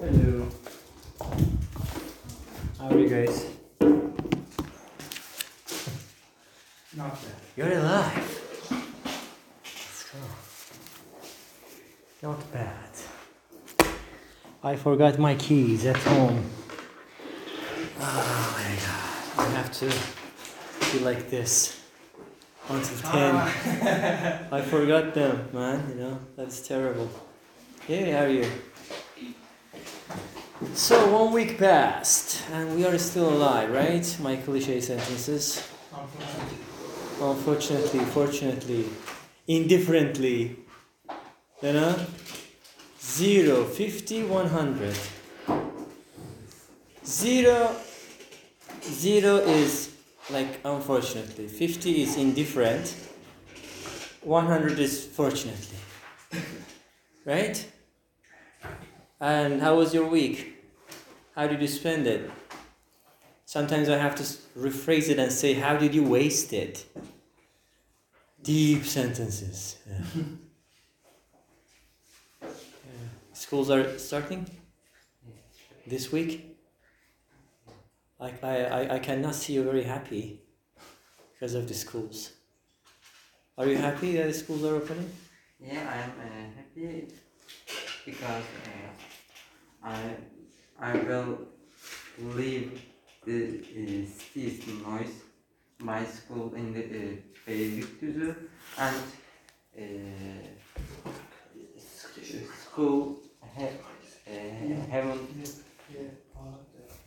Hello. How are you guys? Not bad. You're alive. Strong. Not bad. I forgot my keys at home. Oh my god. I have to be like this. Until 10. I forgot them, man, you know, that's terrible. Hey, how are you? So 1 week passed and we are still alive, right? My cliche sentences. Unfortunately, fortunately, indifferently, you know? 0, 50, 100. 0 is like unfortunately, 50 is indifferent, 100 is fortunately, right? And how was your week? How did you spend it? Sometimes I have to rephrase it and say, how did you waste it? Deep sentences. Yeah. Schools are starting this week. Like I cannot see you very happy because of the schools. Are you happy that the schools are opening? Yeah, I am happy because I will leave the this noise, my school in the Beylikdüzü and school haven't.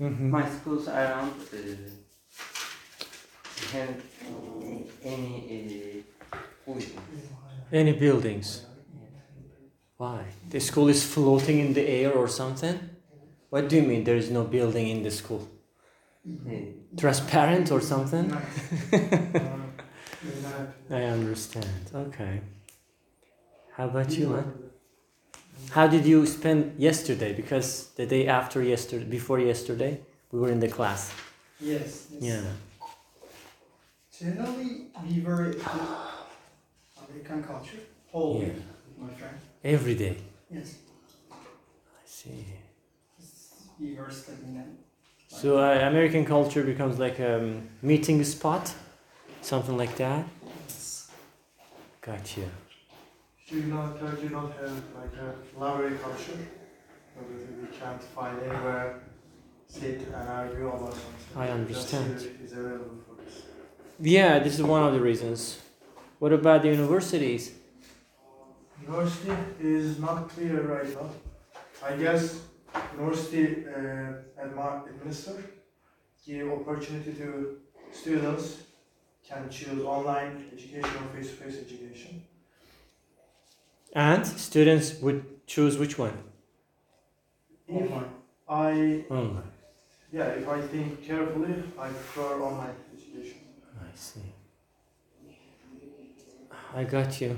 Mm-hmm. My schools around have any buildings. Any buildings? Why? The school is floating in the air or something? What do you mean there is no building in the school? Transparent or something? I understand. Okay. How about you, man? How did you spend yesterday? Because the day after yesterday, before yesterday, we were in the class. Yes. Yeah. Generally, we were in American culture all day, my friend. Every day? Yes. I see. We were studying that. So American culture becomes like a meeting spot? Something like that? Yes. Gotcha. Turkey not have like a library culture, we can't find anywhere, sit and argue about something. I understand. Is available for us. Yeah, this is one of the reasons. What about the universities? University is not clear right now. I guess university administrator give opportunity to students can choose online education or face-to-face education. And students would choose which one? Online. If I think carefully, I prefer online education. I see. I got you.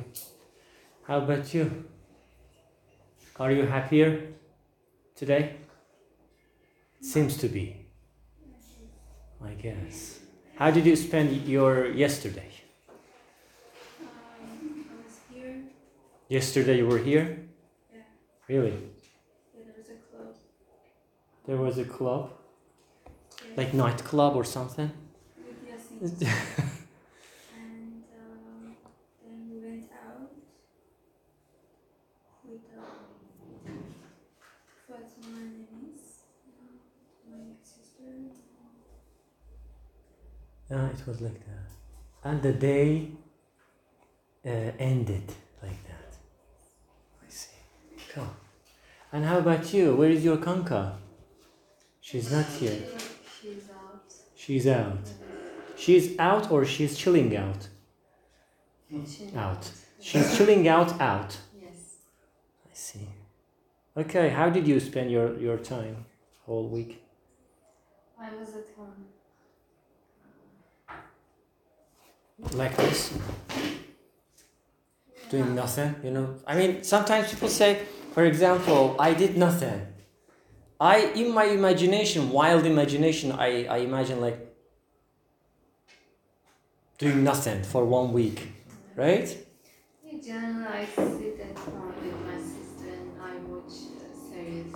How about you? Are you happier today? Seems to be, I guess. How did you spend your yesterday? Yesterday you were here? Yeah. Really? Yeah, there was a club. There was a club? Yeah. Like nightclub or something? With Yasin. And then we went out with Fatima and Enis, my sister. Ah, it was like that. And the day ended like that. Oh. And how about you? Where is your kanka? She's not here. She's out. She's out or she's chilling out? Out. She's chilling out. Yes. I see. Okay, how did you spend your time whole week? I was at home. Like this? Doing nothing, you know? I mean, sometimes people say, for example, I did nothing. In my imagination, wild imagination, I imagine like doing nothing for 1 week, right? In general, I sit at home with my sister and I watch series.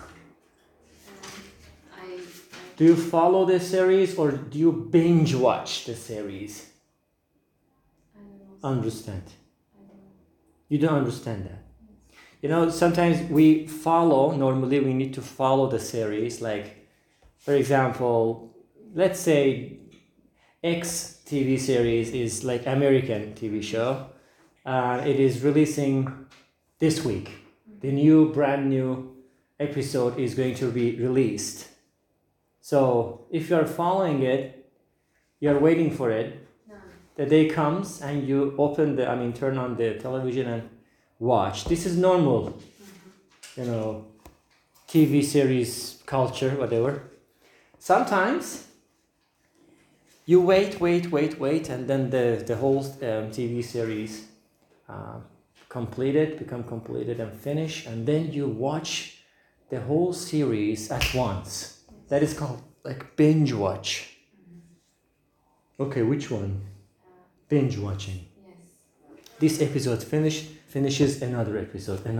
Do you follow this series or do you binge watch the series? I don't understand. You don't understand that. You know, sometimes we follow, normally we need to follow the series. Like, for example, let's say X TV series is like American TV show. It is releasing this week. The new, brand new episode is going to be released. So if you're following it, you're waiting for it. No. The day comes and you turn on the television and watch. This is normal, you know, TV series culture, whatever. Sometimes you wait, and then the whole TV series become completed and finished, and then you watch the whole series at once. That is called like binge watch. Okay, which one? Binge watching. Yes. This episode finishes another episode. Yes.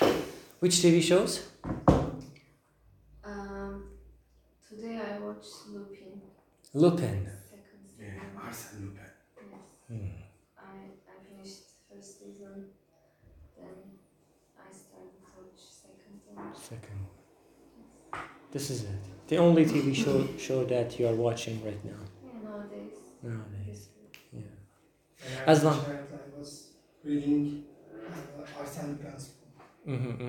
Yeah. Which TV shows? Today I watched Lupin. Lupin. Second season. Yeah, Arsène Lupin. Yes. I finished first season, then I started to watch second season. Second. Yes. This is it. The only TV show that you are watching right now. Yeah, nowadays. Yeah. As long. Reading Arsène Lupin's book.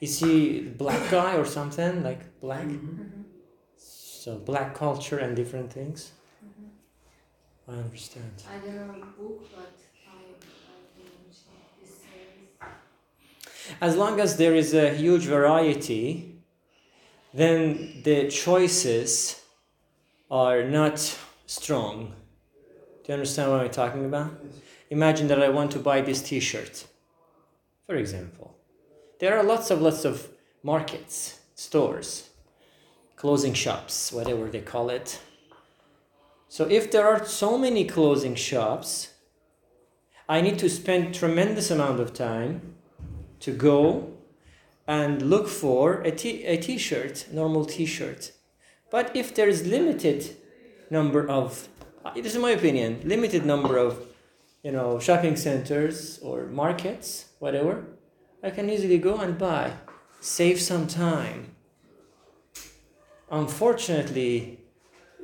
Is he black guy or something? Like black? Mm-hmm. So black culture and different things? Mm-hmm. I understand. I don't know the book, but I've been watching this series. As long as there is a huge variety, then the choices are not strong. Do you understand what I'm talking about? Imagine that I want to buy this t-shirt, for example. There are lots of markets, stores, clothing shops, whatever they call it. So if there are so many clothing shops, I need to spend tremendous amount of time to go and look for a t-shirt, normal t-shirt. But if there is limited number of, this is my opinion, limited number of shopping centers or markets, whatever, I can easily go and buy, save some time. Unfortunately,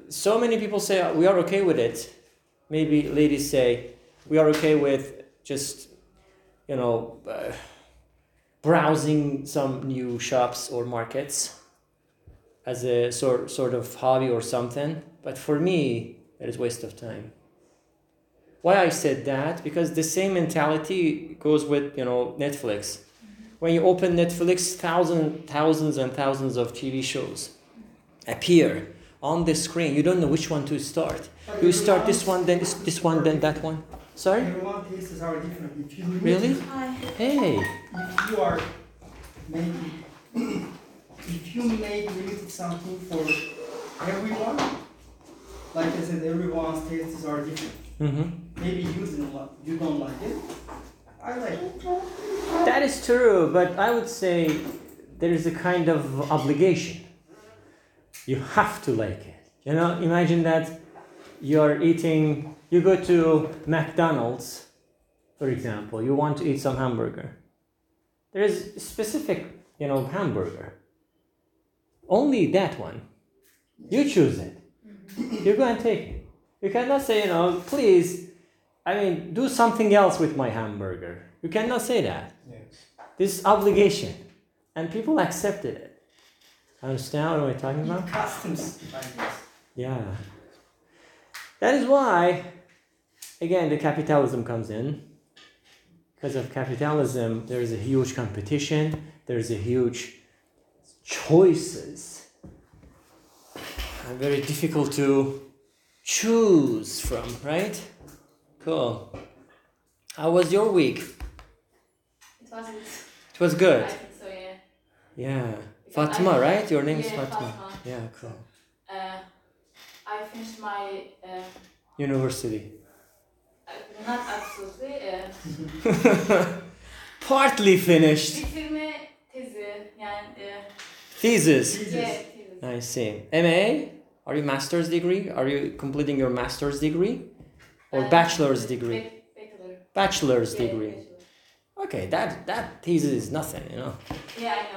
so many people say, we are okay with it. Maybe ladies say, we are okay with just, browsing some new shops or markets as a sort of hobby or something. But for me, that is a waste of time. Why I said that? Because the same mentality goes with, Netflix. Mm-hmm. When you open Netflix, thousands and thousands of TV shows appear on the screen. You don't know which one to start. You start this one, then this one, then that one. Sorry? Everyone tastes are different. If you really? Hey. If you make really something for everyone, like I said, everyone's tastes are different. Mm-hmm. Maybe you don't like it. I like it. That is true, but I would say there is a kind of obligation. You have to like it. Imagine that you go to McDonald's, for example. You want to eat some hamburger. There is specific, hamburger. Only that one. You choose it. Mm-hmm. You go and take it. You cannot say, please, do something else with my hamburger. You cannot say that. Yes. This obligation. And people accepted it. Understand what I'm talking about? Customs. Yeah. That is why, again, the capitalism comes in. Because of capitalism, there is a huge competition. There is a huge choices. And very difficult to choose from, right? Cool. How was your week? It was good. I think so, yeah. Yeah. Fatima, right? Your name is Fatima. Yeah, cool. I finished my university. Not absolutely. Partly finished. Bitirme tezi. Yani, thesis. Yeah, thesis. I see. MA? Are you master's degree? Are you completing your master's degree? Or bachelor's degree? Bachelor's degree. Bachelor. Okay, that thesis is nothing, you know. Yeah, I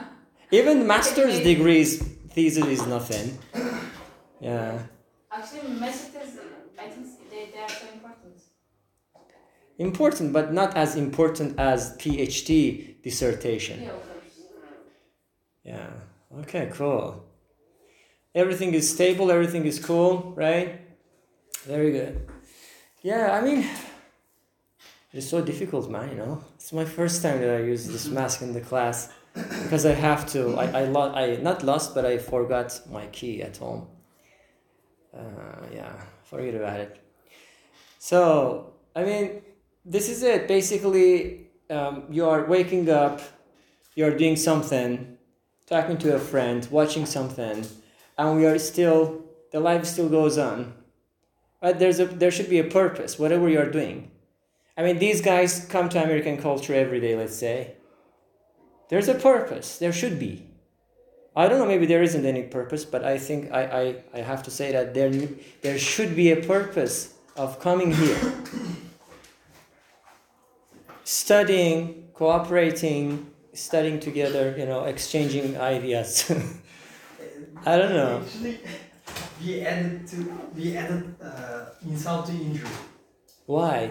know. Even master's degrees thesis is nothing. Yeah. Actually, masters, I think they are so important. Important, but not as important as PhD dissertation. Yeah, of course. Yeah. Okay, cool. Everything is stable, everything is cool, right? Very good. Yeah, I mean, it's so difficult, man, you know. It's my first time that I use this mask in the class because I have to. I not lost, but I forgot my key at home. Yeah, forget about it. So, I mean, this is it. Basically, you are waking up, you are doing something, talking to a friend, watching something, and the life still goes on. But there should be a purpose, whatever you're doing. I mean, these guys come to American culture every day, let's say. There's a purpose, there should be. I don't know, maybe there isn't any purpose, but I think I have to say that there should be a purpose of coming here. Studying, cooperating, studying together, you know, exchanging ideas. I don't know. Actually, we added insult to injury. Why?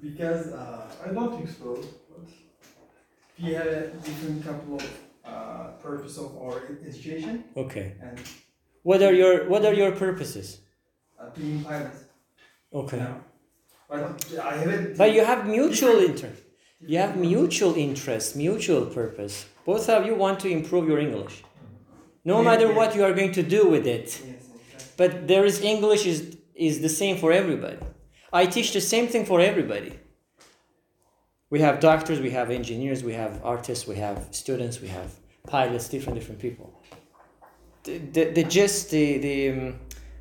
Because I don't think so. But we have a different couple of purpose of our education. Okay. And what are your purposes? Being pilot. Okay. Yeah. But you have mutual mutual interest, mutual purpose. Both of you want to improve your English. No matter what you are going to do with it. Yes, exactly. But there is English is the same for everybody. I teach the same thing for everybody. We have doctors, we have engineers, we have artists, we have students, we have pilots, different people.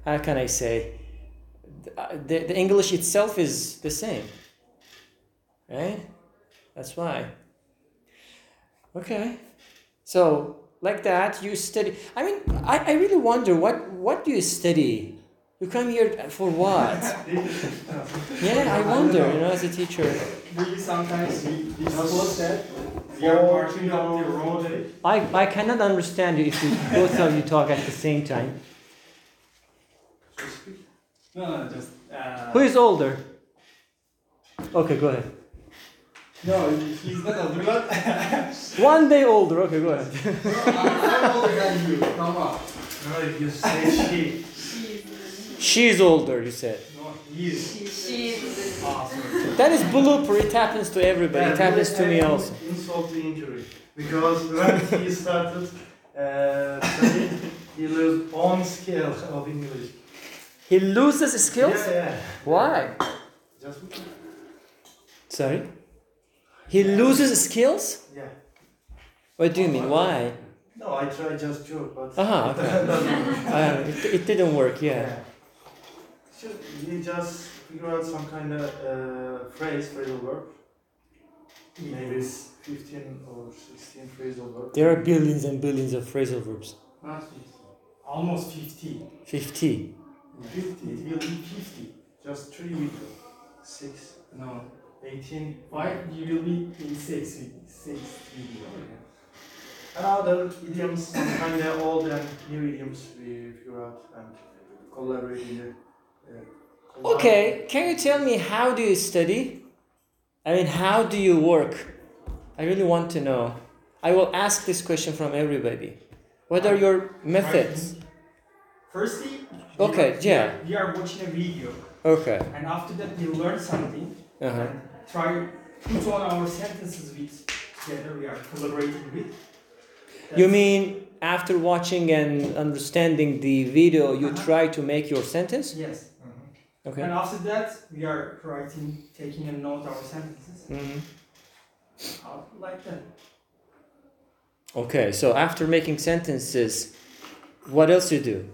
How can I say? The English itself is the same. Right? That's why. Okay. So, like that, you study. I mean, I really wonder, what do you study? You come here for what? Yeah, I wonder, you know, as a teacher. We sometimes, we develop that. We are marching down the road. I cannot understand you if both of you talk at the same time. No, just... Who is older? Okay, go ahead. No, he's not older, but... One day older, okay, go ahead. I'm older than you, come on. No, if you say she... She's older, you said. No, he is. She's awesome. That is blooper, it happens to everybody, it happens to me also. Insult to injury. Because when he started studying, he lost one skill of English. He loses skills? Yeah. Why? Just... Sorry? He loses skills? Yeah. What do you mean? Why? No, I tried just joke, but... okay. It didn't work, yeah. You just figure out some kind of phrasal verb. Maybe it's 15 or 16 phrasal verbs. There are billions and billions of phrasal verbs. Almost 50. 50? 50. It will be 50. Just 3 weeks. 6. No. 18. 5. You will be in 6 weeks. 6 weeks. And other idioms, kind of old and new idioms we figure out and collaborate in it. Okay, can you tell me how do you study? I mean, how do you work? I really want to know. I will ask this question from everybody. What are your methods? Firstly, we are watching a video. Okay. And after that, we learn something. And try put on our sentences with together. We are collaborating with. You mean after watching and understanding the video, you try to make your sentence? Yes. Okay. And after that, we are writing, taking a note of our sentences. Mm-hmm. Like that. Okay, so after making sentences, what else you do?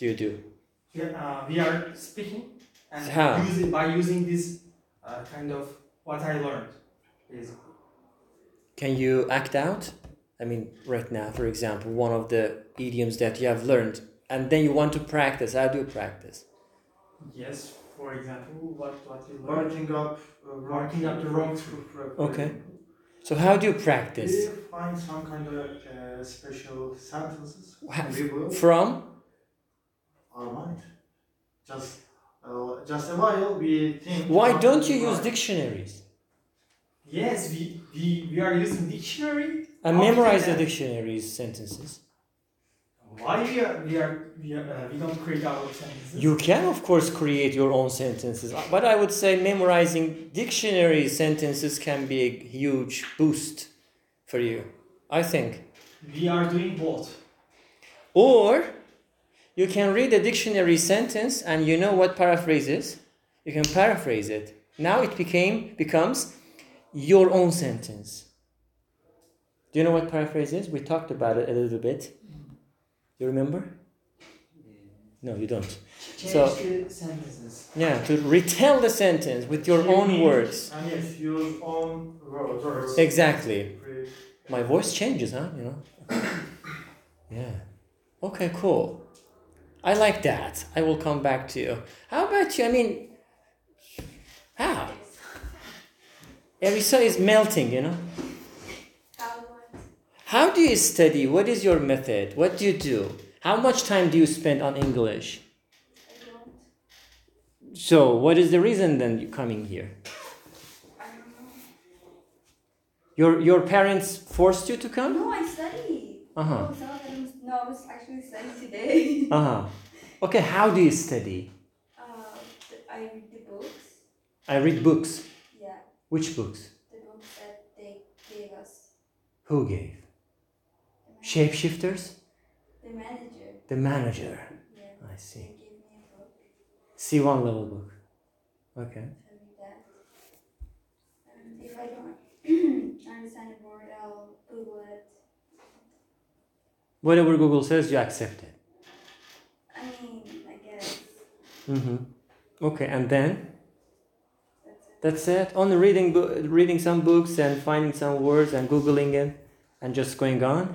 We are speaking and using this kind of what I learned, basically. Can you act out I mean, right now, for example, one of the idioms that you have learned, and then you want to practice. How do you practice? Yes, for example, what you learn. Marking up the wrong truth. Okay. So how do you practice? We find some kind of special sentences. From? Our mind. Just a while we think. Why don't you use dictionaries? Yes, we are using dictionary. I memorize the dictionary's sentences. Why we don't create our own sentences? You can, of course, create your own sentences, but I would say memorizing dictionary sentences can be a huge boost for you, I think. We are doing both. Or you can read a dictionary sentence and you know what paraphrase is. You can paraphrase it. Now it becomes your own sentence. Do you know what paraphrase is? We talked about it a little bit. You remember? No, you don't. Change the sentences. Yeah, to retell the sentence with your own words. And if your own words. Exactly. My voice changes, huh? You know. Yeah. Okay, cool. I like that. I will come back to you. How about you? I mean, how? Erisa is melting, you know. How do you study? What is your method? What do you do? How much time do you spend on English? I don't. So, what is the reason then you're coming here? I don't know. Your parents forced you to come? No, I study. No, I was actually studying today. Okay, how do you study? I read the books. I read books? Yeah. Which books? The books that they gave us. Who gave? Shapeshifters? The manager. The manager. Yeah. I see. They gave me a book. C1 level book. Okay. I read that. And if I don't understand a word, I'll Google it. Whatever Google says, you accept it. I mean, I guess. Okay, and then? That's it. Only reading some books and finding some words and Googling it and just going on?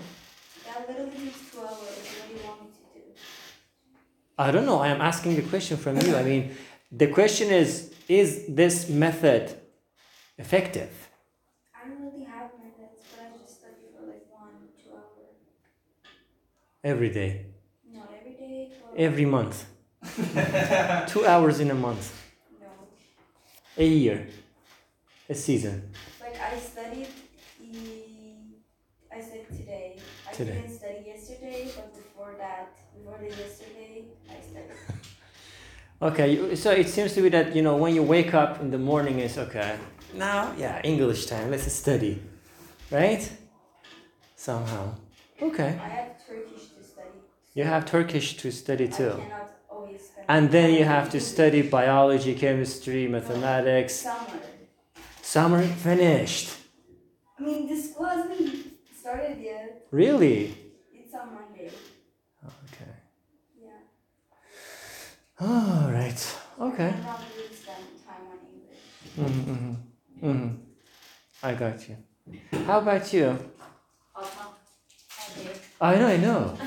That little bit is 2 hours. What do you want me to do? I don't know. I am asking the question from you. I mean, the question is this method effective? I don't really have methods, but I just study for like 1 or 2 hours. Every day? Not every day. Every month. 2 hours in a month. No. A year. A season. Like I studied today. I didn't study yesterday, but before yesterday, I studied. Okay, so it seems to be that, you know, when you wake up in the morning, it's okay. Now, yeah, English time, let's study. Right? Somehow. Okay. I have Turkish to study. You have Turkish to study too. I cannot always study. And then you have to study biology, chemistry, mathematics. Summer finished. I mean, this wasn't started yet. Really? It's on Monday. Okay. Yeah. All right. Okay. I probably spend time on English. I got you. How about you? I know.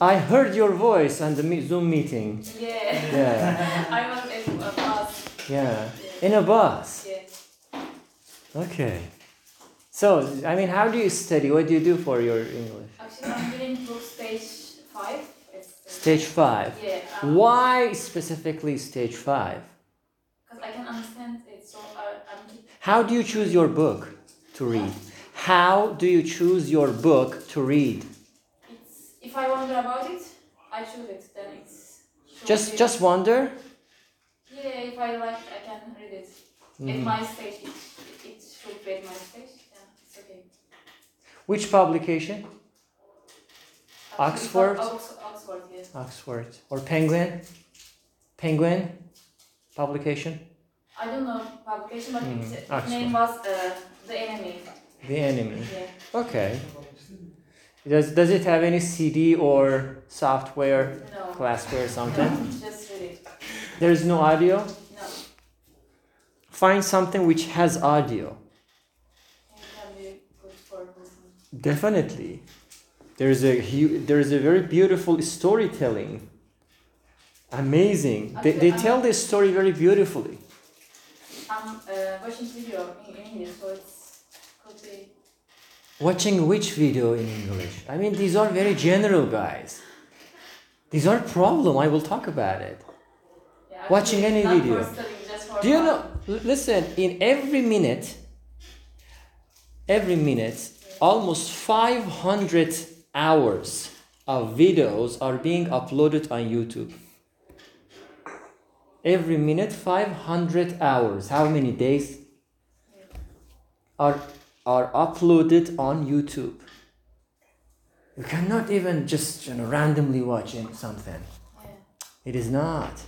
I heard your voice on the Zoom meeting. Yeah. I was in a bus. Yeah. In a bus. Yeah. Okay. So, I mean, how do you study? What do you do for your English? Actually, I'm doing book stage 5. Stage 5? Yeah. Why specifically stage 5? Because I can understand it, so I'm... How do you choose your book to read? How do you choose your book to read? If I wonder about it, I choose it, then it's... Just wonder? Yeah, if I like, I can read it. At my stage, it should be at my stage. Okay. Which publication? Oxford? Oxford, yes. Oxford. Or Penguin? Penguin publication? I don't know publication, but its name was The Enemy. The Enemy. Yeah. Okay. Does it have any CD or software, classware or something? No, just read it. There is no audio? No. Find something which has audio. Definitely. There is a very beautiful storytelling. Amazing. They tell this story very beautifully. I'm watching video in English, so it could be... Watching which video in English? I mean, these are very general, guys. These are problem. I will talk about it. Yeah, watching any video. Do you know, listen, in every minute, almost 500 hours of videos are being uploaded on YouTube. Every minute, 500 hours. How many days are uploaded on YouTube? You cannot even just randomly watch something. Yeah. It is not.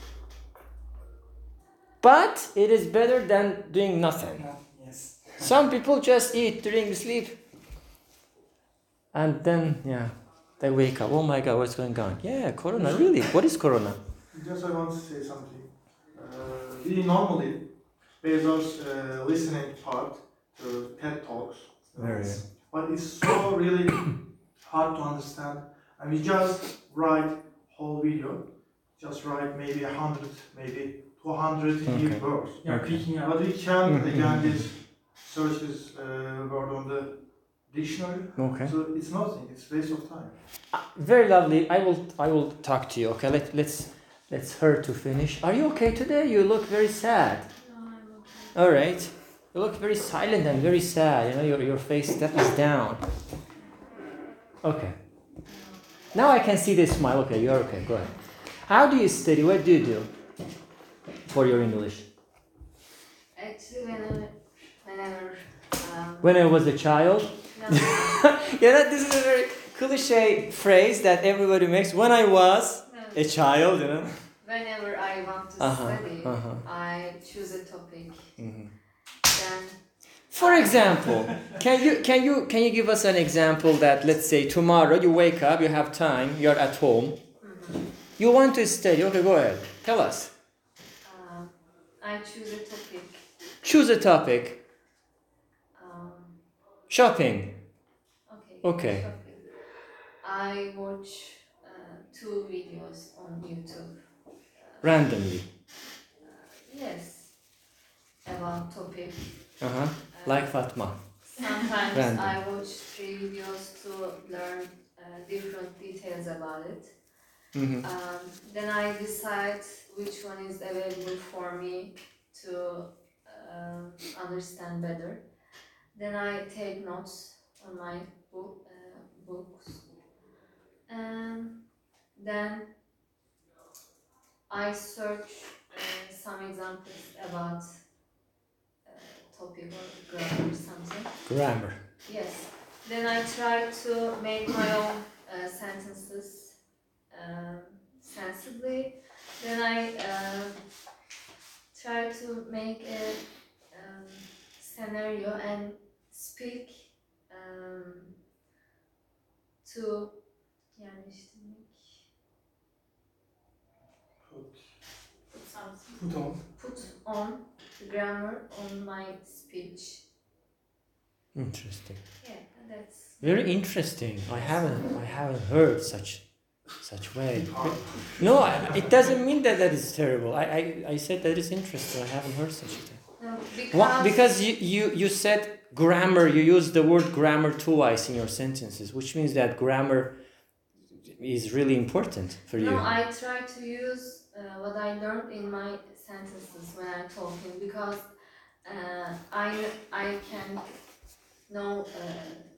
But it is better than doing nothing. Yes. Some people just eat, drink, sleep, and then they wake up. Oh my God, what's going on? Yeah, Corona. Really? What is Corona? Just I want to say something. We normally base our listening part to TED Talks. But it's so really hard to understand. And we just write whole video. Just write maybe 100, maybe 200 words. Yeah, picking up. But we can again just search this word on the dictionary. Okay. So it's nothing. It's waste of time. Very lovely. I will talk to you. Okay. Let's her to finish. Are you okay today? You look very sad. No, I'm okay. All right. You look very silent and very sad. You know, your face that is down. Okay. Now I can see the smile. Okay, you're okay. Go ahead. How do you study? What do you do for your English? Actually, when I was a child. No. This is a very cliche phrase that everybody makes. When I was a child, Whenever I want to study, I choose a topic. Mm-hmm. Then, for example, can you give us an example that, let's say, tomorrow you wake up, you have time, you're at home, you want to study. Okay, go ahead. Tell us. I choose a topic. Choose a topic. Shopping. Okay. Shopping. I watch 2 videos on YouTube. Randomly. Yes. About topic. Like Fatma. Sometimes random. I watch 3 videos to learn different details about it. Mm-hmm. Then I decide which one is available for me to understand better. Then I take notes on my books. And then I search some examples about topic or grammar or something. Grammar. Yes. Then I try to make my own sentences sensibly. Then I try to make a scenario and speak to put on the grammar on my speech. Interesting. Yeah, that's very interesting. I haven't heard such way. No, it doesn't mean that is terrible. I said that is interesting. I haven't heard such a thing. No, because you said grammar. You used the word grammar twice in your sentences, which means that grammar is really important for you. No, I try to use what I learned in my sentences when I'm talking, because I can know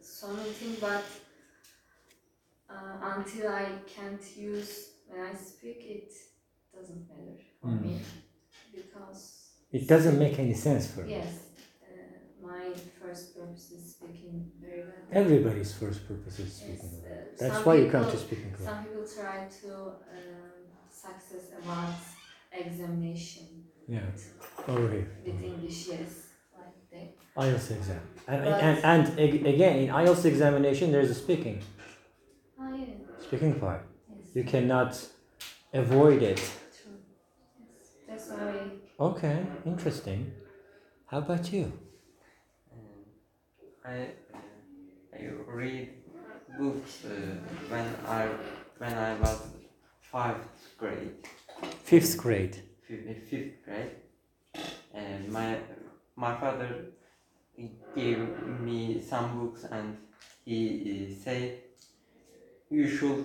something, but until I can't use when I speak, it doesn't matter for me, because it doesn't make any sense for me. Yes, my first purpose is speaking very well. Everybody's first purpose is speaking well. That's why you come to speaking well. Some people try to success about examination. Yeah, with English, yes. Like that. IELTS exam, and again in IELTS examination there is a speaking. Speaking part. Yes. You cannot avoid it. True. Yes. That's why. Okay, interesting. How about you? I I read books when I was fifth grade. And my father gave me some books, and he said, "You should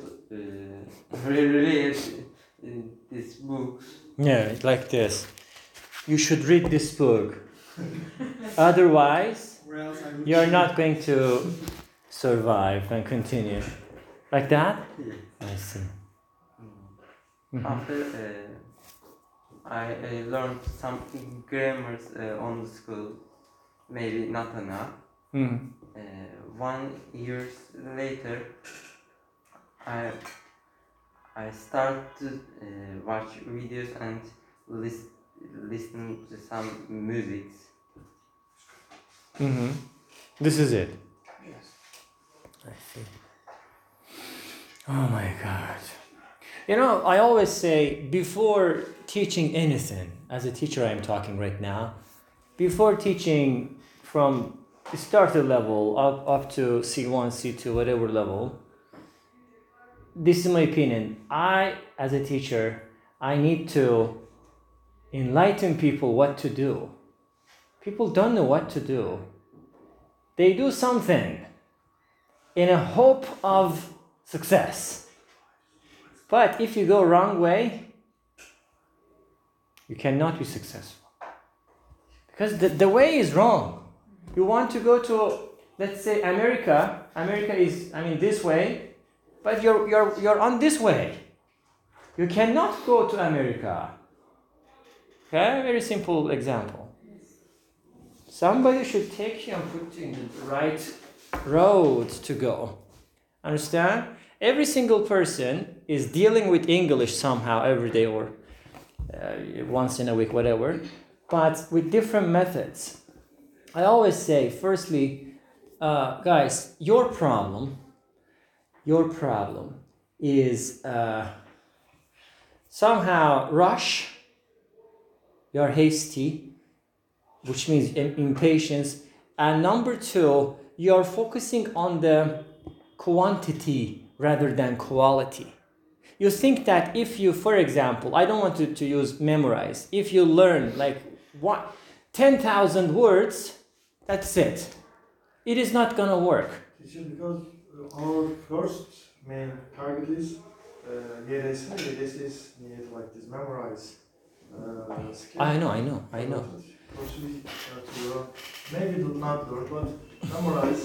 read this book." Yeah, like this. You should read this book. Otherwise, you are not going to survive and continue. Like that? Yeah. I see. Mm-hmm. After I learned some grammars on the school, maybe not enough. Mm-hmm. 1 year later, I started watch videos and listen to some music. Mm-hmm. This is it. Yes. I see. Oh my God. You know, I always say, before teaching anything, as a teacher I'm talking right now, before teaching from starter level up to C1, C2, whatever level, this is my opinion. I, as a teacher, I need to enlighten people what to do. People don't know what to do. They do something in a hope of success. But if you go wrong way, you cannot be successful. Because the way is wrong. You want to go to, let's say, America. America is, this way, but you're on this way. You cannot go to America. Okay, very simple example. Somebody should take you and put you in the right road to go. Understand? Every single person is dealing with English somehow every day or once in a week, whatever, but with different methods. I always say, firstly, guys, your problem is somehow rush, you're hasty, which means impatience, and number two, you're focusing on the quantity rather than quality. You think that if you, for example, I don't want to use memorize, if you learn like 10,000 words, that's it. It is not going to work. It's because our first main target is need like this memorize. I know. Maybe not learn, but memorize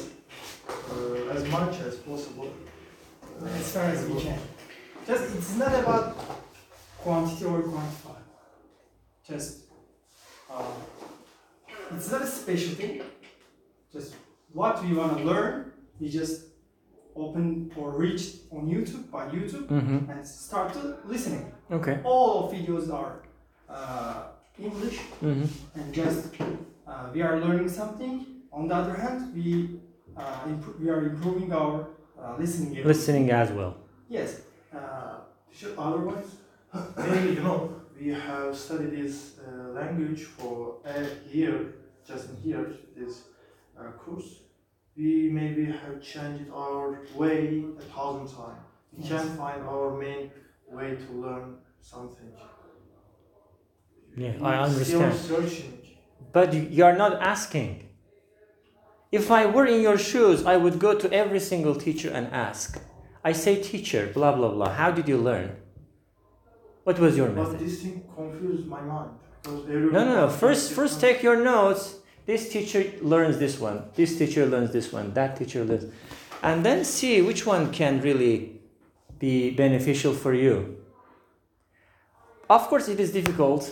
as much as possible. As far as we can. It's not about quantity or quantify. It's not a special thing. Just what we want to learn, we just open or reach on YouTube mm-hmm. and start to listening. Okay. All videos are English, mm-hmm. and just we are learning something. On the other hand, we are improving our listening. Listening as well. Yes. Otherwise, maybe we have studied this language for a year, just in here, this course. We maybe have changed our way 1,000 times. We can't find our main way to learn something. Yeah, I understand. Still searching. But you are not asking. If I were in your shoes, I would go to every single teacher and ask. I say, teacher, blah, blah, blah. How did you learn? What was your method? But this thing confused my mind. No. First take your notes. This teacher learns this one. This teacher learns this one. That teacher learns. And then see which one can really be beneficial for you. Of course, it is difficult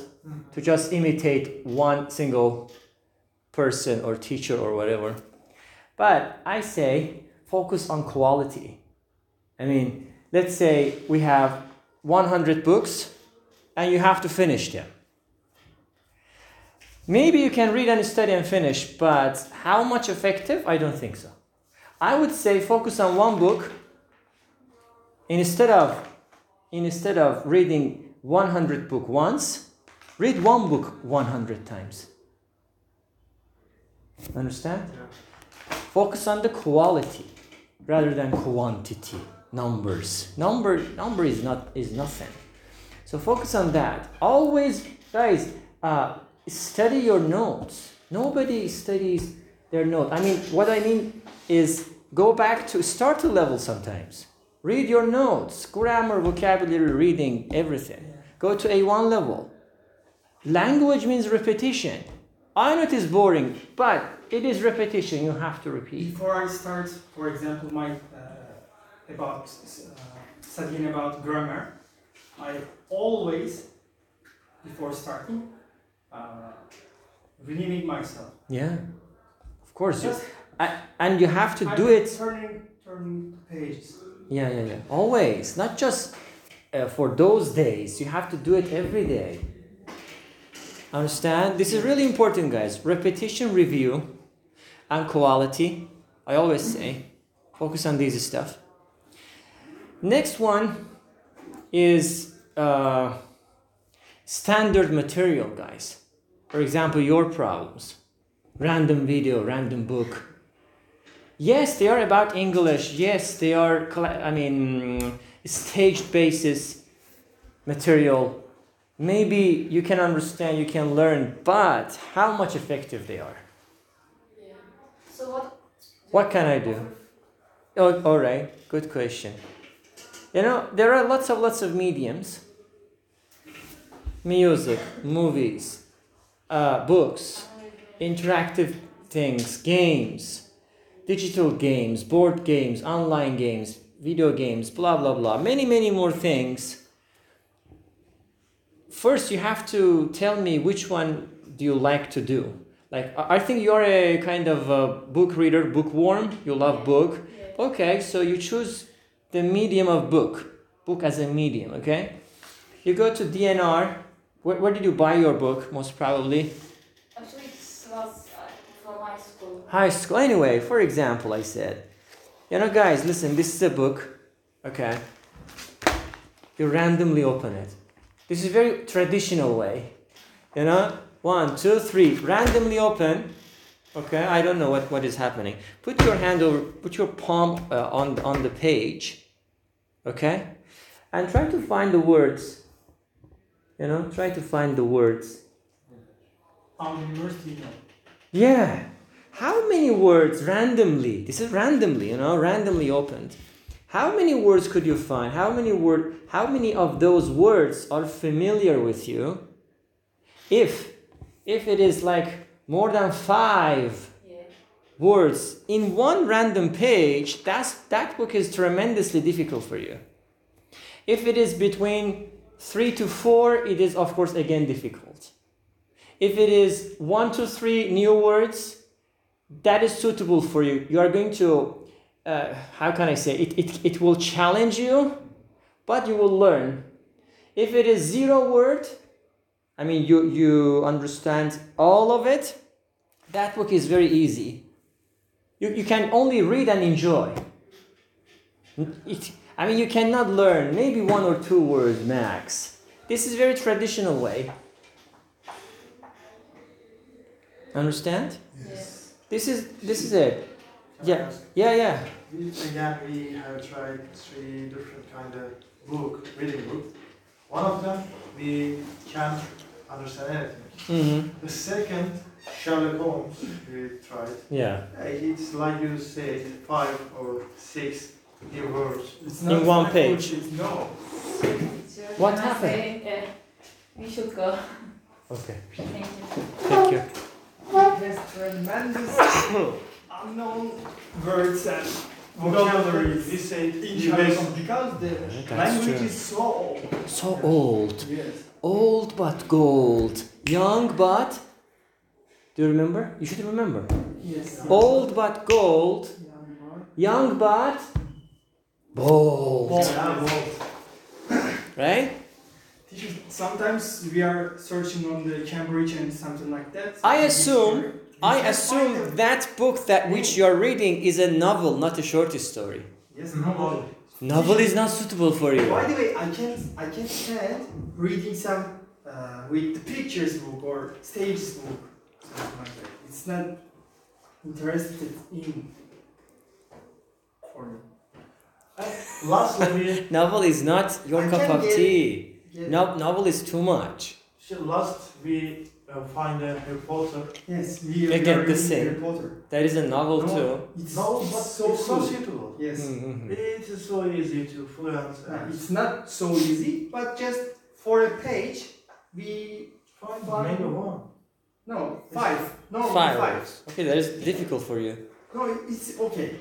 to just imitate one single person or teacher or whatever. But I say, focus on quality. Let's say we have 100 books and you have to finish them. Maybe you can read and study and finish, but how much effective? I don't think so. I would say focus on one book instead of reading 100 books once, read one book 100 times. Understand? Yeah. Focus on the quality rather than quantity. Number is nothing. So focus on that. Always, guys, study your notes. Nobody studies their notes. What I mean is go back to starter level sometimes. Read your notes, grammar, vocabulary, reading, everything. Go to A1 level. Language means repetition. I know it is boring, but it is repetition. You have to repeat. Before I start, for example, my studying about grammar, I always, before starting, renaming myself. Yeah, of course. Just, and you have to do it. Turning pages. Yeah. Always, not just for those days. You have to do it every day. Understand? This is really important, guys. Repetition, review, and quality. I always say, focus on these stuff. Next one is standard material, guys. For example, your problems, random video, random book. Yes, they are about English. Yes, they are, staged basis material. Maybe you can understand, you can learn, but how much effective they are. Yeah. So what can I do? Oh, all right. Good question. There are lots of mediums. Music, movies, books, interactive things, games, digital games, board games, online games, video games, blah, blah, blah. Many, many more things. First, you have to tell me which one do you like to do. Like, I think you're a kind of a book reader, bookworm. You love book. Okay, so you choose the medium of book as a medium, okay? You go to DNR. Where did you buy your book, most probably? Actually, it was from high school. High school, anyway, for example, I said. Guys, listen, this is a book, okay? You randomly open it. This is a very traditional way, 1, 2, 3, randomly open, okay? I don't know what is happening. Put your hand over, put your palm on the page. Okay? And try to find the words. Try to find the words. Yeah. How many words randomly? This is randomly, randomly opened. How many words could you find? How many of those words are familiar with you? If it is like more than 5 words in one random page, that book is tremendously difficult for you. If it is between 3 to 4, it is of course again difficult. If it is 1 to 3 new words, that is suitable for you. You are going to, it will challenge you, but you will learn. If it is 0 word, you understand all of it, that book is very easy. You can only read and enjoy. You cannot learn maybe 1 or 2 words max. This is very traditional way. Understand? Yes. This is it. Yeah. We have tried 3 different kind of reading books. One of them we can't understand anything. Mm-hmm. The second, Sherlock Holmes, we tried. Yeah. It's like you said, 5 or 6 new words. It's not in one page. No. What happened? We should go. Okay. Thank you. There's tremendous unknown words and vocabulary. We said because the language is so old. So old. Yes. Old but gold. Young but. Do you remember? You should remember. Yes. Old but gold. Young but bold. Yeah, bold. Right? Sometimes we are searching on the Cambridge and something like that. I assume that book that which you are reading is a novel, not a short story. Yes, novel. Novel is not suitable for you. By the way, I can't stand reading some with the pictures book or stage book. It's not interested in Korea. Lastly, novel is not your cup of tea. Novel is too much. Last we find Harry Potter. Yes, we again the same. Harry Potter. That is a novel too. It's so suitable. Yes, It is so easy to fluent. It's not so easy, but just for a page, we find maybe one. No, five. No, five. Okay, that is difficult for you. No, it's okay.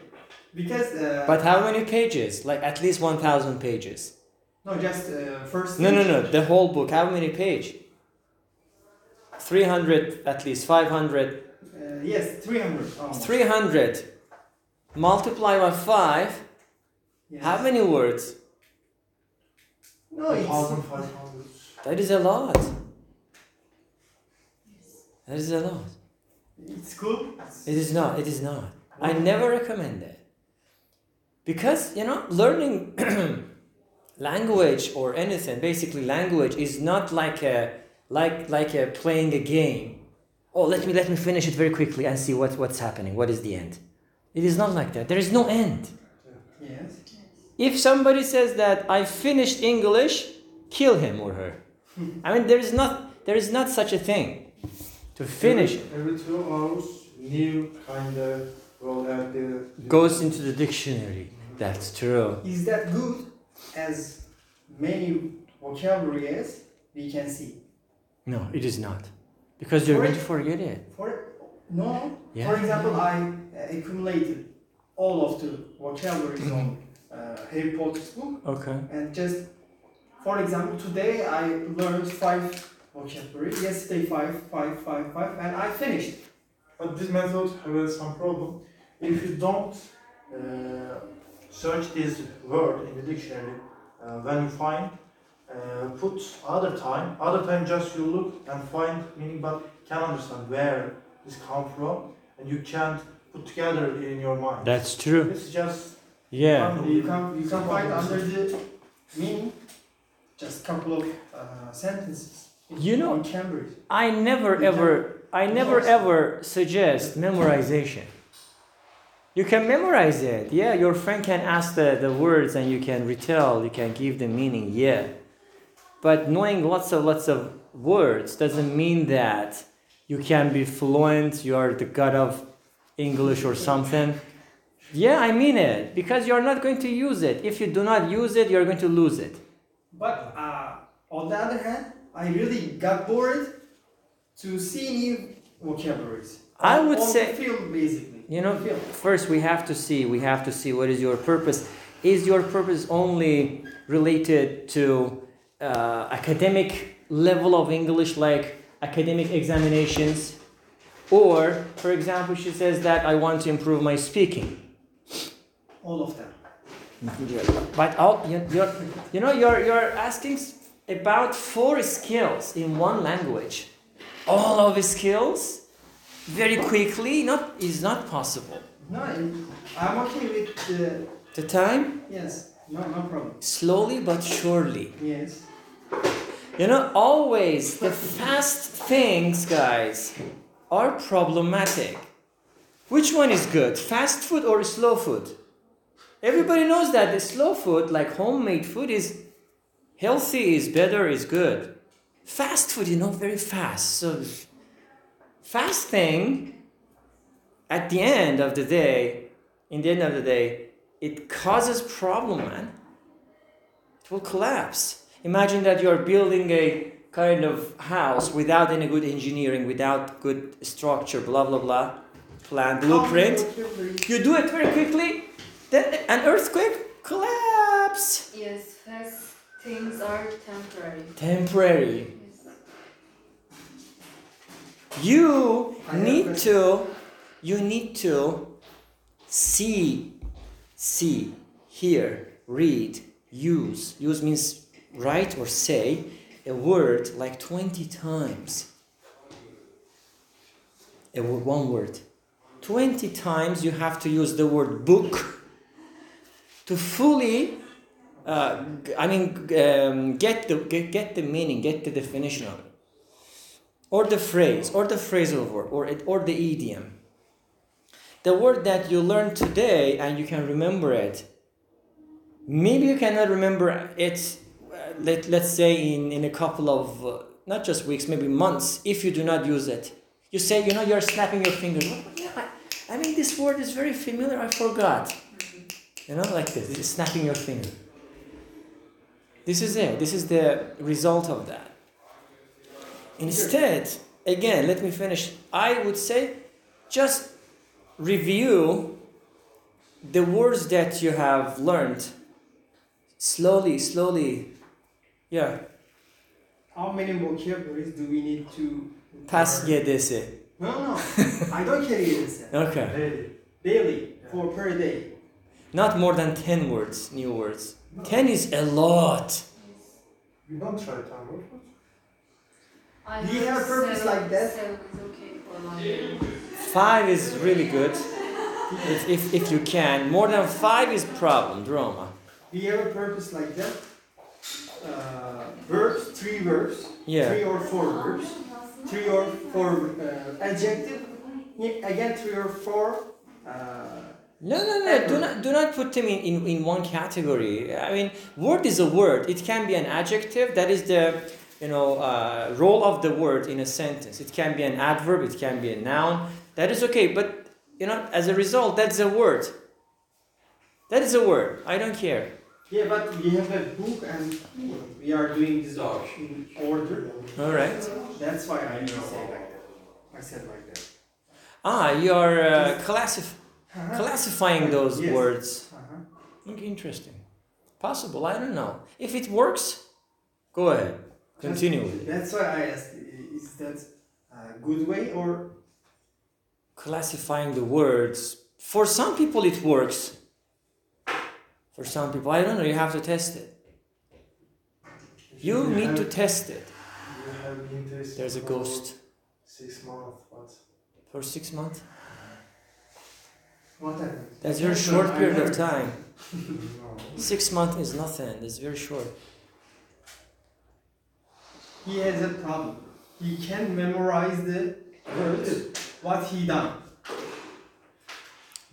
Because but how many pages? Like at least 1,000 pages. No, just first. No. The whole book. How many page? 300 at least. 500. Yes, 300. Almost. 300. Multiply by 5. Yes. How many words? No, it's 1,500. That is a lot. Yes. That is a lot. It's cool. It is not. What? I never recommend it. Because, learning language or anything, basically language is not like a playing a game. Oh, let me finish it very quickly and see what's happening. What is the end? It is not like that. There is no end. Yes. If somebody says that I finished English, kill him or her. I mean, there is not such a thing. To finish. Every 2 hours, new kind of. Goes into the dictionary. That's true. Is that good? As many vocabulary as we can see. No, it is not, because you're going to forget it. For example, I accumulated all of the vocabulary on Harry Potter's book. Okay. And just, for example, today I learned 5 vocabulary. Yesterday 5, and I finished. But this method has some problem. If you don't search this word in the dictionary, when you find, put other time just you look and find meaning, but can understand where this comes from, and you can't put together in your mind. That's true. It's just you can find under the meaning just couple of sentences. In Cambridge. I never ever suggest memorization. You can memorize it, your friend can ask the words and you can retell, you can give the meaning, But knowing lots of words doesn't mean that you can be fluent, you are the god of English or something. Yeah, I mean it, because you're not going to use it. If you do not use it, you're going to lose it. But on the other hand, I really got bored to see new vocabularies. I would say... field basically. First we have to see what is your purpose. Is your purpose only related to academic level of English, like academic examinations? Or, for example, she says that I want to improve my speaking. All of them. But you're asking about 4 skills in one language. All of the skills? Very quickly, is not possible. No, I'm okay with the time. Yes, no problem. Slowly but surely. Yes. Always the fast things, guys, are problematic. Which one is good, fast food or slow food? Everybody knows that the slow food, like homemade food, is healthy, is better, is good. Fast food, very fast. So. Fasting, in the end of the day, it causes problem, man. It will collapse. Imagine that you're building a kind of house without any good engineering, without good structure, blah, blah, blah, plan, blueprint. You do it very quickly, then an earthquake, collapse. Yes, fast things are temporary. Temporary. You need to see, hear, read, use. Use means write or say a word like 20 times. One word. 20 times you have to use the word book to fully, get the meaning, get the definition of it. Or the phrase, or the phrasal verb, or the idiom. the word that you learned today and you can remember it. Maybe you cannot remember it, let's say in a couple of, not just weeks, maybe months, if you do not use it. You say, you're snapping your fingers. Oh, yeah, I mean, this word is very familiar, I forgot. Like this, snapping your finger. This is it. This is the result of that. Instead, again, let me finish. I would say just review the words that you have learned. Slowly. Yeah. How many vocabularies do we need to... Pass YDS. No. I don't care YDS. Okay. Daily. For per day. Not more than 10 words, new words. No. 10 is a lot. You don't try 10 words. Do you have purpose like that? 7 is okay for long. 5 is really good. if you can. More than 5 is problem, drama. Do you have a purpose like that? Verbs, 3 verbs. Yeah. 3 or 4 verbs. 3 or 4 adjective. Again, 3 or 4. No. Do not put them in one category. I mean, word is a word. It can be an adjective. That is the role of the word in a sentence. It can be an adverb. It can be a noun. That is okay. But as a result, that's a word. That is a word. I don't care. Yeah, but we have a book and we are doing this in order. All right. That's why I said like that. You are classified. Uh-huh. Classifying those words. Uh-huh. Interesting. Possible, I don't know. If it works, go ahead. Continue. That's why I asked, is that a good way or... Classifying the words. For some people it works. For some people, I don't know, you have to test it. You need to test it. You have been tested. There's a ghost. 6 months, what? For 6 months? That's very short period of time. 6 months is nothing. It's very short. He has a problem. He can memorize the words, what he done.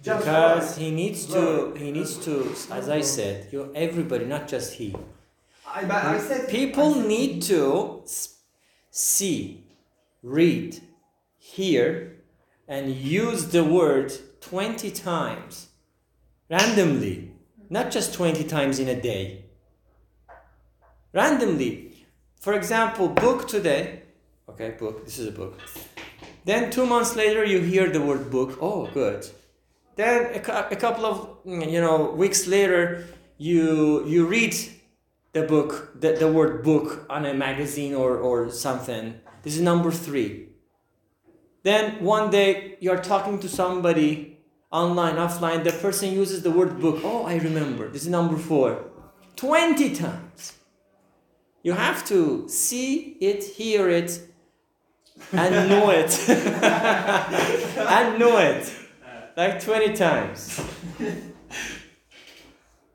Just because he needs to, as I said, everybody, not just he. People need to see, read, hear, and use the word 20 times randomly, not just 20 times in a day. Randomly, for example, book today. Okay, book, this is a book. Then 2 months later you hear the word book. Oh, good. Then a couple of weeks later you read the book, the word book on a magazine or something. This is number 3. Then one day you're talking to somebody online, offline, the person uses the word book. Oh, I remember. This is number 4. 20 times. You have to see it, hear it, and know it. Like 20 times.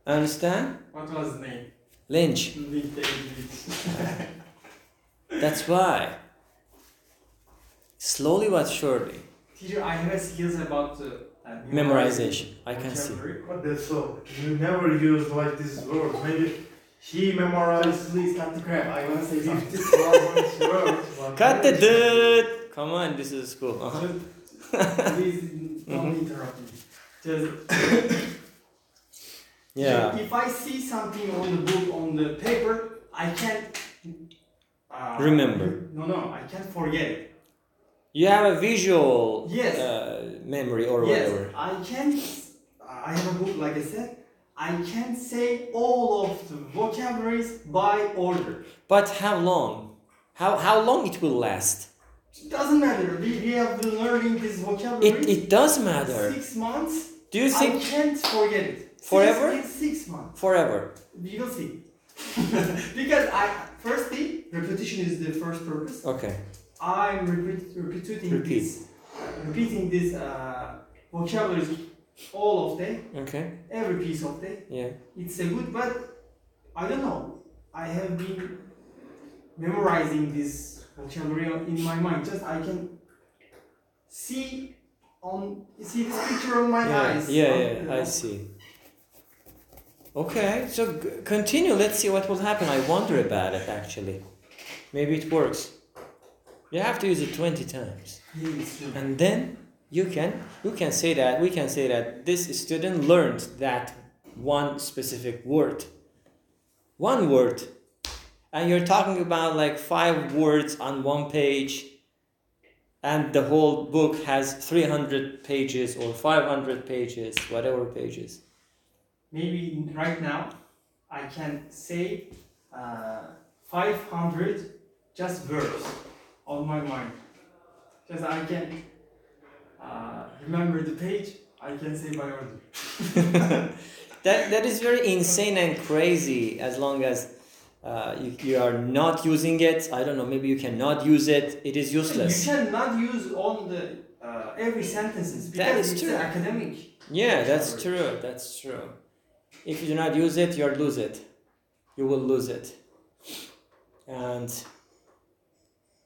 Understand? What was his name? Lynch. That's why. Slowly but surely. Teacher, I have skills about memorization. I can see. But that's all. You never use like this word. Maybe he memorized. Please cut the crap. I want to say something. Cut the dude. Come on, this is cool. Uh-huh. Please don't interrupt me. Just. Yeah. If I see something on the book, on the paper, I can't. Remember. No, I can't forget it. You have a visual memory or whatever. I have a book, like I said. I can say all of the vocabularies by order. But how long? How long it will last? It doesn't matter. We have been learning this vocabulary. It does matter. 6 months. Do you think I can't forget it? Forever? It's 6 months. Forever. You will see. Because firstly, repetition is the first purpose. Okay. I'm repeating this vocabulary all of day. Okay. Every piece of day. Yeah. It's a good, but I don't know. I have been memorizing this vocabulary in my mind. Just I can see You see this picture on my eyes. I see. Okay, so continue. Let's see what will happen. I wonder about it, actually. Maybe it works. You have to use it 20 times. Yes, sure. And then you can say that, we can say that this student learned that one specific word. One word. And you're talking about like 5 words on one page, and the whole book has 300 pages or 500 pages, whatever pages. Maybe right now I can say 500 just verbs on my mind. Just I can remember the page, I can say by order. That is very insane and crazy, as long as you are not using it. I don't know, maybe you cannot use it. It is useless. You cannot use all the every sentences, because it's true. Academic. Yeah, that's true. That's true. If you do not use it, you lose it. You will lose it. And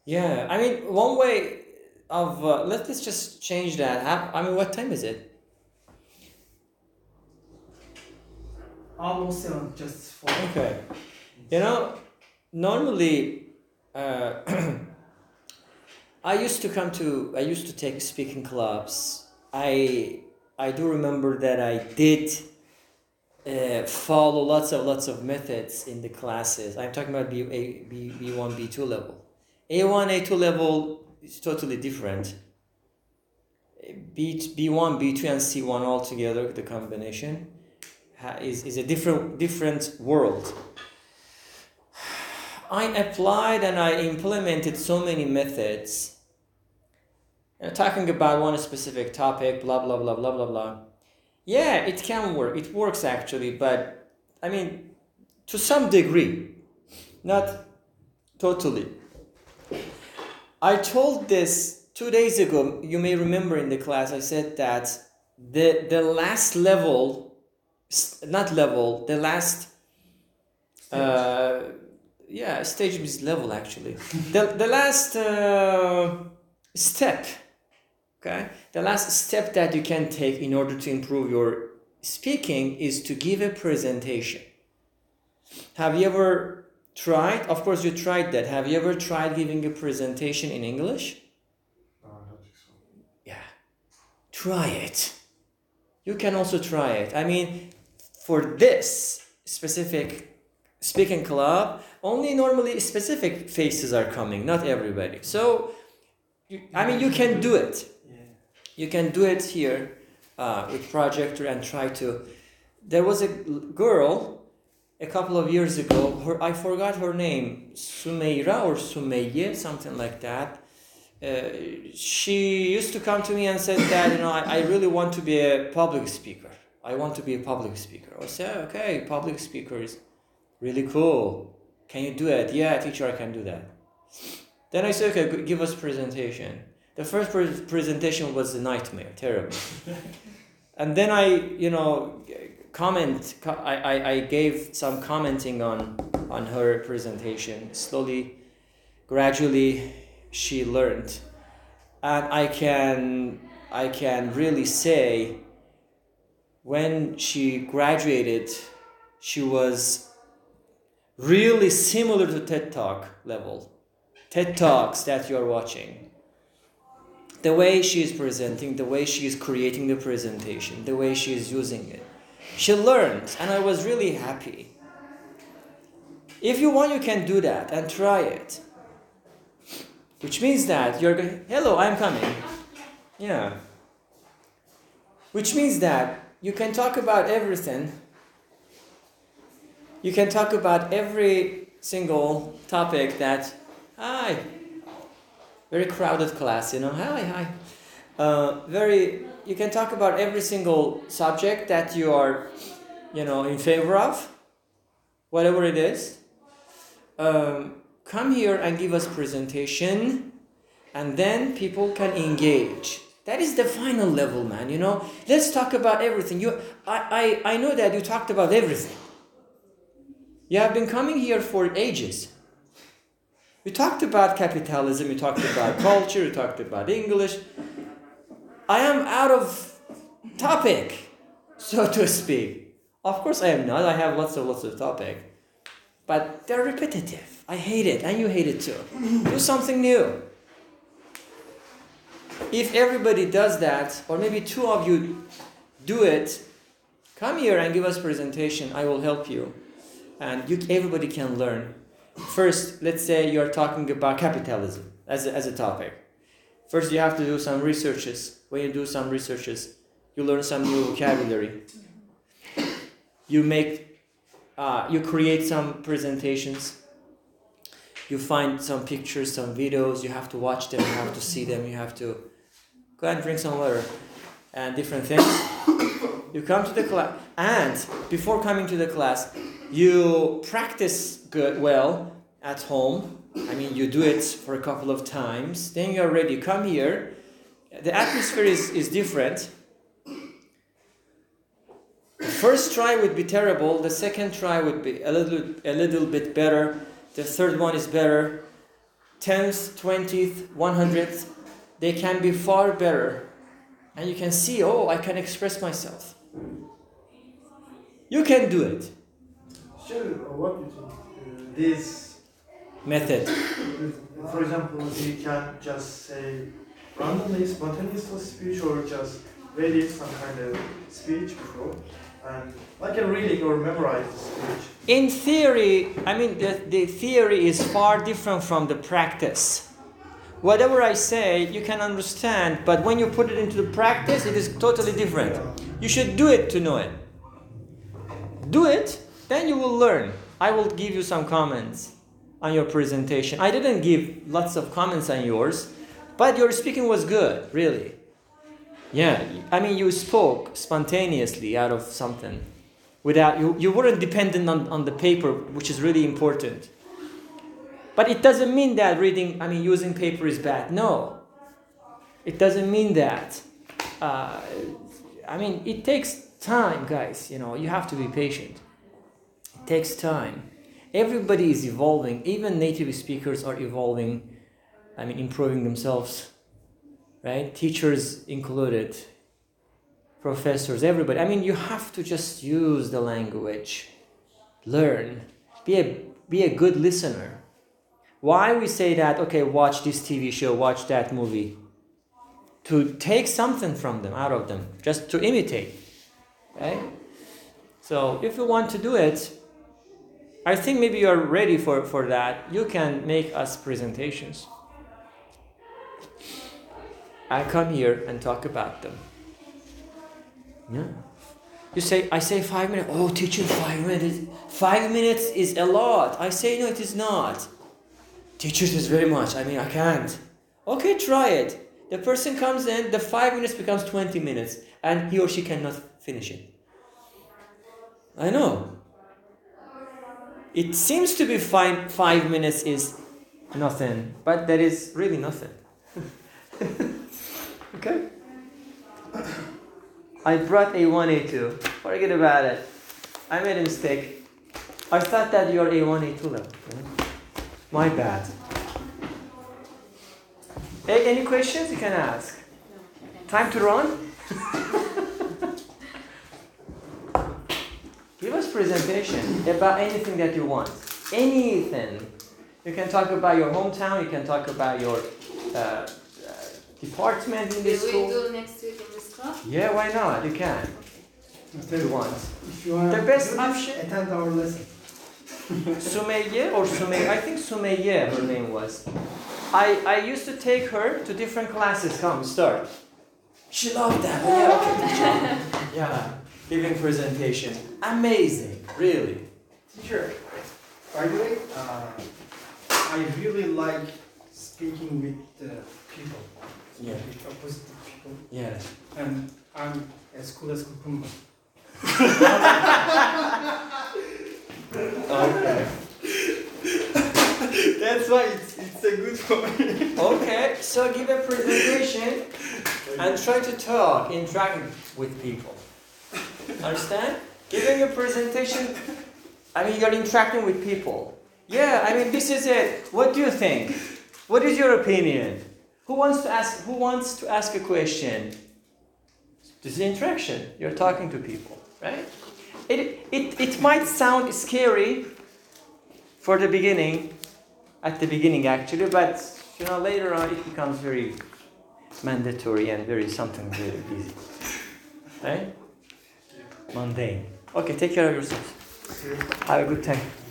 yeah, I mean, one way of let's just change that. I mean, what time is it? Almost 7, just 4. Okay. You know, normally, I used to take speaking clubs. I do remember that I did follow lots of methods in the classes. I'm talking about B1, B2 level. A1, A2 level is totally different. B1, B2, and C1 all together, the combination, is a different world. I applied and I implemented so many methods. And talking about one specific topic, blah, blah, blah, blah, blah, blah. Yeah, it can work. It works actually, but I mean, to some degree, not totally. I told this 2 days ago, you may remember in the class, I said that the last step, okay? The last step that you can take in order to improve your speaking is to give a presentation. Have you ever tried? Of course you tried that. Have you ever tried giving a presentation in English? No, I don't think so. Yeah. Try it. You can also try it. I mean, for this specific speaking club, only normally specific faces are coming, not everybody. So, I mean, you can do it. Yeah. You can do it here with projector and try to. There was a girl a couple of years ago. I forgot her name, Sumeira or Sumeyye, something like that. She used to come to me and said that, you know, I really want to be a public speaker. I want to be a public speaker. I said, okay, public speakers. Really cool. Can you do it? Yeah, teacher, I can do that. Then I said, okay, give us presentation. The first presentation was a nightmare, terrible. And then I gave some commenting on her presentation. Slowly, gradually, she learned. And I can really say, when she graduated, she was really similar to TED Talk level. TED Talks that you're watching. The way she is presenting, the way she is creating the presentation, the way she is using it. She learned, and I was really happy. If you want, you can do that and try it. Which means that you're going, hello, I'm coming. Yeah. Which means that you can talk about everything. You can talk about every single topic that, hi, very crowded class, you know, hi. You can talk about every single subject that you are, you know, in favor of, whatever it is. Come here and give us presentation, and then people can engage. That is the final level, man, you know. Let's talk about everything. I know that you talked about everything. You have been coming here for ages. We talked about capitalism, we talked about culture, we talked about English. I am out of topic, so to speak. Of course I am not. I have lots of topic. But they're repetitive. I hate it, and you hate it too. Do something new. If everybody does that, or maybe two of you do it, come here and give us presentation. I will help you. And everybody can learn. First, let's say you're talking about capitalism as a topic. First, you have to do some researches. When you do some researches, you learn some new vocabulary. You create some presentations. You find some pictures, some videos. You have to watch them. You have to see them. You have to go and drink some water and different things. You come to the class, and before coming to the class, you practice well at home. I mean, you do it for a couple of times. Then you are ready. Come here. The atmosphere is different. The first try would be terrible. The second try would be a little bit better. The third one is better. 10th, 20th, 100th. They can be far better. And you can see, I can express myself. You can do it. This method. For example, you can just say randomly, spontaneous speech, or just read some kind of speech before, and like a reading or memorize the speech. In theory, I mean, the theory is far different from the practice. Whatever I say, you can understand, but when you put it into the practice, it is totally different. You should do it to know it. Do it, then you will learn. I will give you some comments on your presentation. I didn't give lots of comments on yours, but your speaking was good, really. Yeah, I mean, you spoke spontaneously out of something. Without you weren't dependent on the paper, which is really important. But it doesn't mean that using paper is bad. No, it doesn't mean that. It takes time, guys. You have to be patient. It takes time. Everybody is evolving. Even native speakers are evolving. Improving themselves. Right? Teachers included, professors, everybody. You have to just use the language, learn, be a good listener. Why we say that, watch this TV show, watch that movie? To take something from them, out of them, just to imitate. Right? So if you want to do it, I think maybe you are ready for that. You can make us presentations. I come here and talk about them. Yeah. You say, 5 minutes. Oh, teacher, 5 minutes. 5 minutes is a lot. I say, no, it is not. Teacher, it is very much. I can't. Okay, try it. The person comes in, the 5 minutes becomes 20 minutes, and he or she cannot finish it. I know. It seems to be fine. 5 minutes is nothing, but that is really nothing. Okay? I brought A1, A2. Forget about it. I made a mistake. I thought that you're A1, A2 level. My bad. Hey, any questions you can ask? Time to run? Give us presentation about anything that you want. Anything. You can talk about your hometown. You can talk about your... department in this school. Will we do next week in this class? Yeah, why not? You can. Okay. If you want. If you are the best option. Attend our lesson. Sumeyye or Sumeyye. I think Sumeyye her name was. I used to take her to different classes. Come, start. She loved that. Yeah, okay, good job. Yeah, giving presentation. Amazing, really. Teacher, by the way, I really like speaking with people. Yeah. Opposite people. Yeah. And I'm as cool as cucumber. Okay. That's why it's a good point. Okay, so give a presentation and try to talk, interact with people. Understand? Giving a presentation, you're interacting with people. Yeah, this is it. What do you think? What is your opinion? Who wants to ask a question? This is interaction. You're talking to people, right? It might sound scary for the beginning, at the beginning actually, but you know later on it becomes very mandatory and very something very easy, right? Mundane. Okay, take care of yourself. Have a good time.